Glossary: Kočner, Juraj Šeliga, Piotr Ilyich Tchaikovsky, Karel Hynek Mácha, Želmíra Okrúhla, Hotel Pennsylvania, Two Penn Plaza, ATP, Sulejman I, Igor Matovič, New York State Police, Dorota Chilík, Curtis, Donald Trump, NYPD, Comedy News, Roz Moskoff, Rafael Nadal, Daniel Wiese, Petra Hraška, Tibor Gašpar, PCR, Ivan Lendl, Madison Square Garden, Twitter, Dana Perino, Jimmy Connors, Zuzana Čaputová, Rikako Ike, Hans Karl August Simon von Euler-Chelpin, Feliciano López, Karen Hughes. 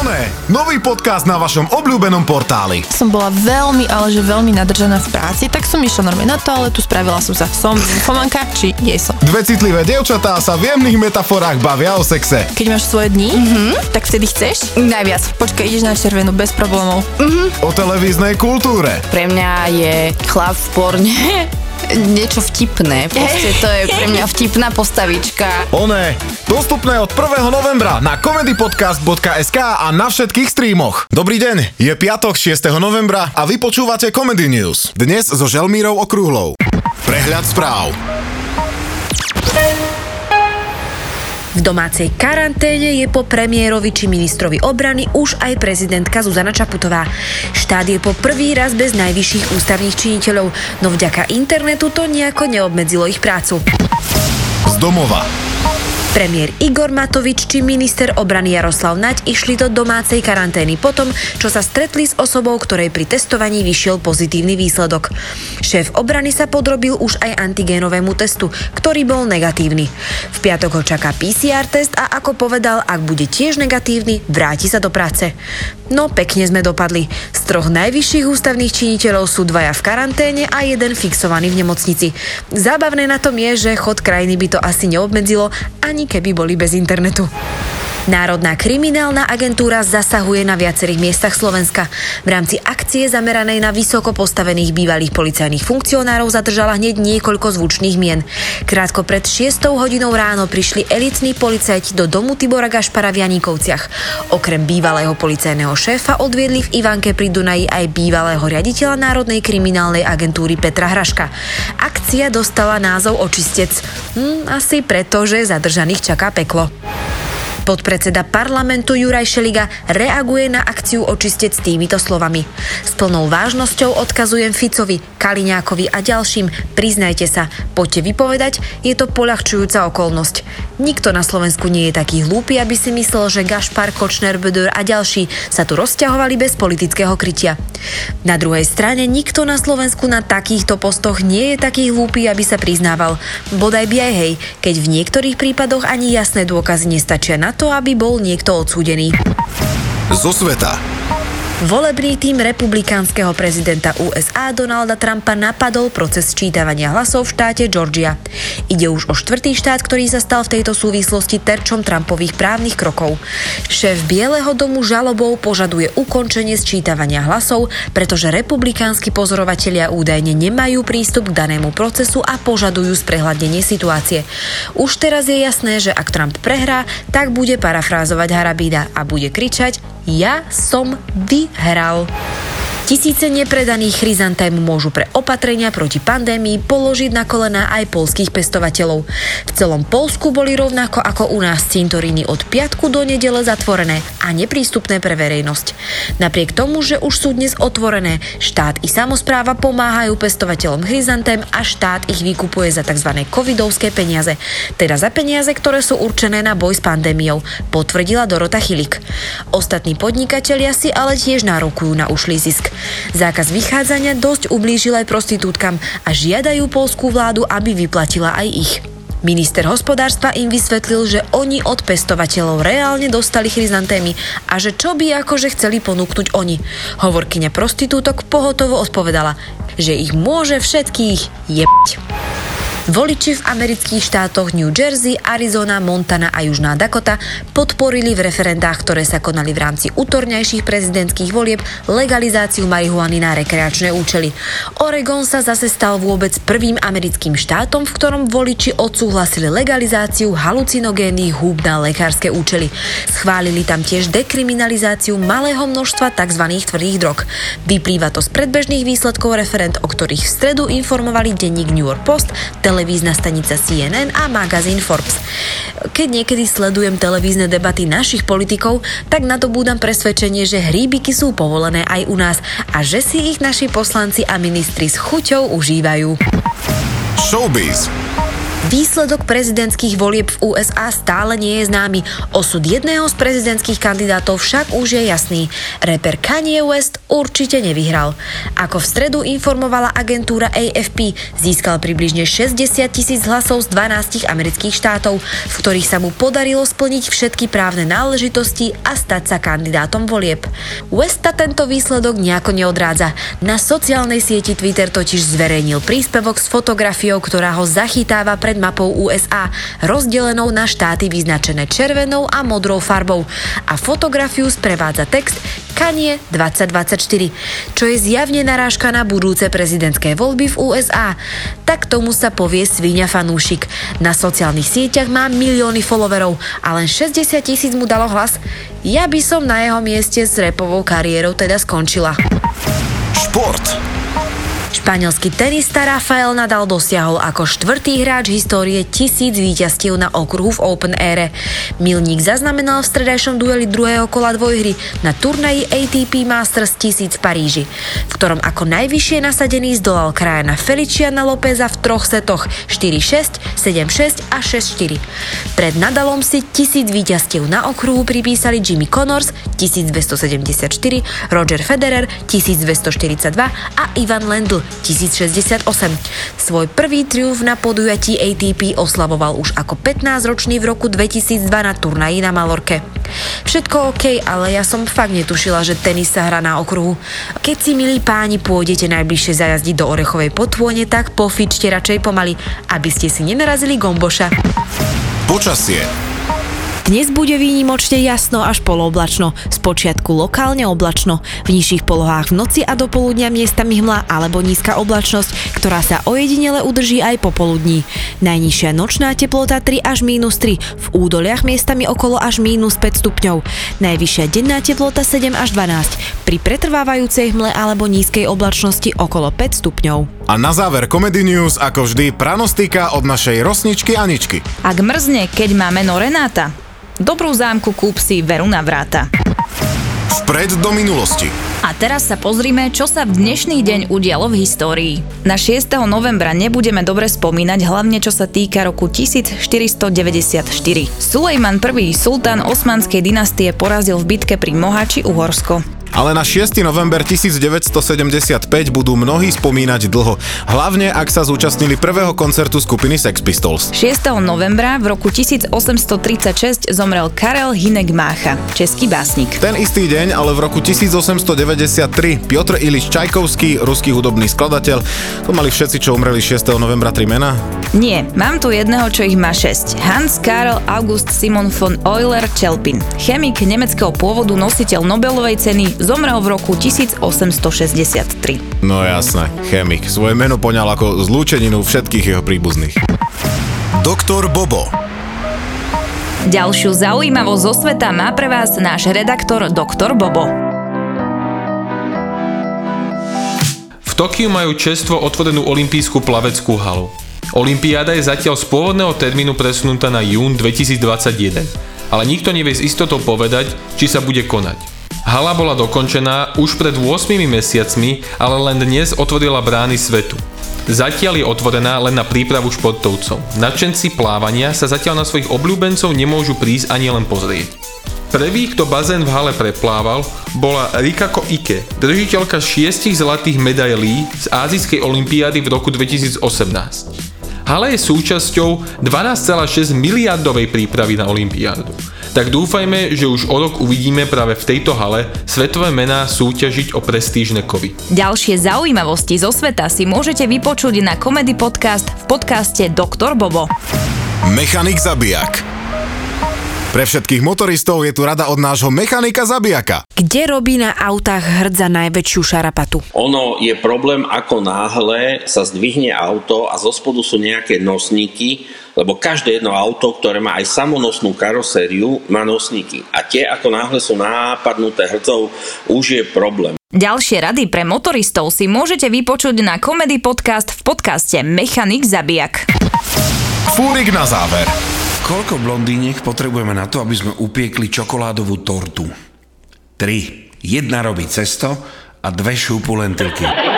Oné, nový podcast na vašom obľúbenom portáli. Som bola veľmi, ale že veľmi nadržaná v práci, tak som išla normálne na toaletu, spravila som sa som infomanka, či nie som. Dve citlivé dievčatá sa v jemných metaforách bavia o sexe. Keď máš svoje dni, tak vtedy chceš? Najviac. Počkaj, ideš na červenú bez problémov. O televíznej kultúre. Pre mňa je chlap v porne niečo vtipné. Proste to je pre mňa vtipná postavička. Oné, dostupné od 1. novembra na comedypodcast.sk a na všetkých streamoch. Dobrý deň, je piatok 6. novembra a vy počúvate Comedy News. Dnes so Želmírou Okrúhlou. Prehľad správ. V domácej karanténe je po premiérovi či ministrovi obrany už aj prezidentka Zuzana Čaputová. Štát je po prvý raz bez najvyšších ústavných činiteľov, no vďaka internetu to nejako neobmedzilo ich prácu. Z domova. Premiér Igor Matovič či minister obrany Jaroslav Naď išli do domácej karantény potom, čo sa stretli s osobou, ktorej pri testovaní vyšiel pozitívny výsledok. Šéf obrany sa podrobil už aj antigénovému testu, ktorý bol negatívny. V piatok ho čaká PCR test a ako povedal, ak bude tiež negatívny, vráti sa do práce. No pekne sme dopadli. Z troch najvyšších ústavných činiteľov sú dvaja v karanténe a jeden fixovaný v nemocnici. Zábavné na tom je, že chod krajiny by to asi neobmedzilo ani keby boli bez internetu. Národná kriminálna agentúra zasahuje na viacerých miestach Slovenska. V rámci akcie zameranej na vysoko postavených bývalých policajných funkcionárov zadržala hneď niekoľko zvučných mien. Krátko pred 6. hodinou ráno prišli elitní policajti do domu Tibora Gašpara v Janíkovciach. Okrem bývalého policajného šéfa odviedli v Ivanke pri Dunaji aj bývalého riaditeľa Národnej kriminálnej agentúry Petra Hraška. Akcia dostala názov Očistec. Asi preto, že zadržaných čaká peklo. Podpredseda parlamentu Juraj Šeliga reaguje na akciu Očistec týmito slovami. S plnou vážnosťou odkazujem Ficovi, Kaliňákovi a ďalším. Priznajte sa, poďte vypovedať, je to poľahčujúca okolnosť. Nikto na Slovensku nie je taký hlúpy, aby si myslel, že Gašpar, Kočner, Bödör a ďalší sa tu rozťahovali bez politického krytia. Na druhej strane nikto na Slovensku na takýchto postoch nie je taký hlúpy, aby sa priznával. Bodaj by aj hej, keď v niektorých prípadoch ani jasné dôkazy nestačia na to, aby bol niekto odsúdený. Zo sveta. Volebný tím republikánskeho prezidenta USA Donalda Trumpa napadol proces sčítavania hlasov v štáte Georgia. Ide už o štvrtý štát, ktorý sa stal v tejto súvislosti terčom Trumpových právnych krokov. Šéf Bieleho domu žalobou požaduje ukončenie sčítavania hlasov, pretože republikánsky pozorovatelia údajne nemajú prístup k danému procesu a požadujú sprehľadnenie situácie. Už teraz je jasné, že ak Trump prehrá, tak bude parafrázovať Harabída a bude kričať: "Ja som vyhral." Tisíce nepredaných chryzantém môžu pre opatrenia proti pandémii položiť na kolená aj poľských pestovateľov. V celom Poľsku boli rovnako ako u nás cintoríny od piatku do nedele zatvorené a neprístupné pre verejnosť. Napriek tomu, že už sú dnes otvorené, štát i samospráva pomáhajú pestovateľom chryzantém a štát ich vykupuje za tzv. Covidovské peniaze, teda za peniaze, ktoré sú určené na boj s pandémiou, potvrdila Dorota Chilík. Ostatní podnikatelia si ale tiež nárokujú na ušlý zisk. Zákaz vychádzania dosť ublížil aj prostitútkam a žiadajú poľskú vládu, aby vyplatila aj ich. Minister hospodárstva im vysvetlil, že oni od pestovateľov reálne dostali chryzantémy a že čo by akože chceli ponúknuť oni. Hovorkyňa prostitútok pohotovo odpovedala, že ich môže všetkých jebať. Voliči v amerických štátoch New Jersey, Arizona, Montana a Južná Dakota podporili v referendách, ktoré sa konali v rámci utorňajších prezidentských volieb, legalizáciu marihuany na rekreačné účely. Oregon sa zase stal vôbec prvým americkým štátom, v ktorom voliči odsúhlasili legalizáciu halucinogénnych húb na lekárske účely. Schválili tam tiež dekriminalizáciu malého množstva tzv. Tvrdých drog. Vyplýva to z predbežných výsledkov referend, o ktorých v stredu informovali denník New York Post, televízna stanica CNN a magazín Forbes. Keď niekedy sledujem televízne debaty našich politikov, tak nadobúdam presvedčenie, že hríbiky sú povolené aj u nás a že si ich naši poslanci a ministri s chuťou užívajú. Showbiz. Výsledok prezidentských volieb v USA stále nie je známy. Osud jedného z prezidentských kandidátov však už je jasný. Rapper Kanye West určite nevyhral. Ako v stredu informovala agentúra AFP, získal približne 60,000 hlasov z 12 amerických štátov, v ktorých sa mu podarilo splniť všetky právne náležitosti a stať sa kandidátom volieb. Westa tento výsledok nejako neodrádza. Na sociálnej sieti Twitter totiž zverejnil príspevok s fotografiou, ktorá ho zachytáva pred mapou USA, rozdelenou na štáty vyznačené červenou a modrou farbou, a fotografiu sprevádza text Kanye 2024, čo je zjavne narážka na budúce prezidentské voľby v USA. Tak tomu sa povie svinia fanúšik. Na sociálnych sieťach má milióny followerov a len 60,000 mu dalo hlas. Ja by som na jeho mieste s rapovou kariérou teda skončila. Šport. Španielský tenista Rafael Nadal dosiahol ako štvrtý hráč histórie 1000 víťazstiev na okruhu v Open Aire. Milník zaznamenal v stredajšom dueli druhého kola dvojhry na turnaji ATP Masters 1000 v Paríži, v ktorom ako najvyššie nasadený zdolal krajana Feliciana Lópeza v troch setoch 4-6, 7-6 a 6-4. Pred Nadalom si 1000 víťazstiev na okruhu pripísali Jimmy Connors 1274, Roger Federer 1242 a Ivan Lendl 1068. Svoj prvý triumf na podujatí ATP oslavoval už ako 15-ročný v roku 2002 na turnaji na Malorke. Všetko OK, ale ja som fakt netušila, že tenis sa hrá na okruhu. Keď si, milí páni, pôjdete najbližšie zajazdiť do Orechovej Potvône, tak pofičte radšej pomaly, aby ste si nenarazili gomboša. Počasie. Dnes bude výnimočne jasno až polooblačno, spočiatku lokálne oblačno. V nižších polohách v noci a do poludnia miestami hmla alebo nízka oblačnosť, ktorá sa ojedinele udrží aj popoludní. Najnižšia nočná teplota 3 až -3, v údoliach miestami okolo až -5 stupňov. Najvyššia denná teplota 7 až 12, pri pretrvávajúcej hmle alebo nízkej oblačnosti okolo 5 stupňov. A na záver Comedy News, ako vždy, pranostika od našej rosničky Aničky. Ak mrzne, keď má meno Renáta, dobrú zámku kúp si veru na vráta. Vpred do minulosti. A teraz sa pozrime, čo sa v dnešný deň udialo v histórii. Na 6. novembra nebudeme dobre spomínať, hlavne čo sa týka roku 1494. Sulejman I, sultán osmanskej dynastie, porazil v bitke pri Mohači Uhorsko. Ale na 6. november 1975 budú mnohí spomínať dlho, hlavne ak sa zúčastnili prvého koncertu skupiny Sex Pistols. 6. novembra v roku 1836 zomrel Karel Hynek Mácha, český básnik. Ten istý deň, ale v roku 1893, Piotr Ilyich Tchaikovsky, ruský hudobný skladateľ. To mali všetci, čo umreli 6. novembra, 3 mená? Nie, mám tu jedného, čo ich má 6. Hans Karl August Simon von Euler-Chelpin, chemik nemeckého pôvodu, nositeľ Nobelovej ceny, zomrel v roku 1863. No jasné, chemik. Svoje meno poňal ako zlúčeninu všetkých jeho príbuzných. Doktor Bobo. Ďalšiu zaujímavosť zo sveta má pre vás náš redaktor Doktor Bobo. V Tokiu majú čerstvo otvorenú olympijskú plaveckú halu. Olympiáda je zatiaľ z pôvodného termínu presunutá na jún 2021, ale nikto nevie s istotou povedať, či sa bude konať. Hala bola dokončená už pred 8 mesiacmi, ale len dnes otvorila brány svetu. Zatiaľ je otvorená len na prípravu športovcov. Nadšenci plávania sa zatiaľ na svojich obľúbencov nemôžu prísť ani len pozrieť. Prvý, kto bazén v hale preplával, bola Rikako Ike, držiteľka 6 zlatých medailí z Ázijskej olympiády v roku 2018. Hala je súčasťou 12,6 miliardovej prípravy na olympiádu. Tak dúfajme, že už o rok uvidíme práve v tejto hale svetové mená súťažiť o prestížne kovy. Ďalšie zaujímavosti zo sveta si môžete vypočuť na Comedy Podcast v podcaste Doktor Bobo. Mechanik zabijak. Pre všetkých motoristov je tu rada od nášho mechanika zabijaka. Kde robí na autách hrdza najväčšiu šarapatu? Ono je problém, ako náhle sa zdvihne auto a zo spodu sú nejaké nosníky, lebo každé jedno auto, ktoré má aj samonosnú karosériu, má nosníky. A tie, ako náhle sú nápadnuté hrdzou, už je problém. Ďalšie rady pre motoristov si môžete vypočuť na Comedy Podcast v podcaste Mechanik zabijak. Fúrik na záver. Koľko blondíniek potrebujeme na to, aby sme upiekli čokoládovú tortu? 3. Jedna robí cesto a 2 šúpu lentilky.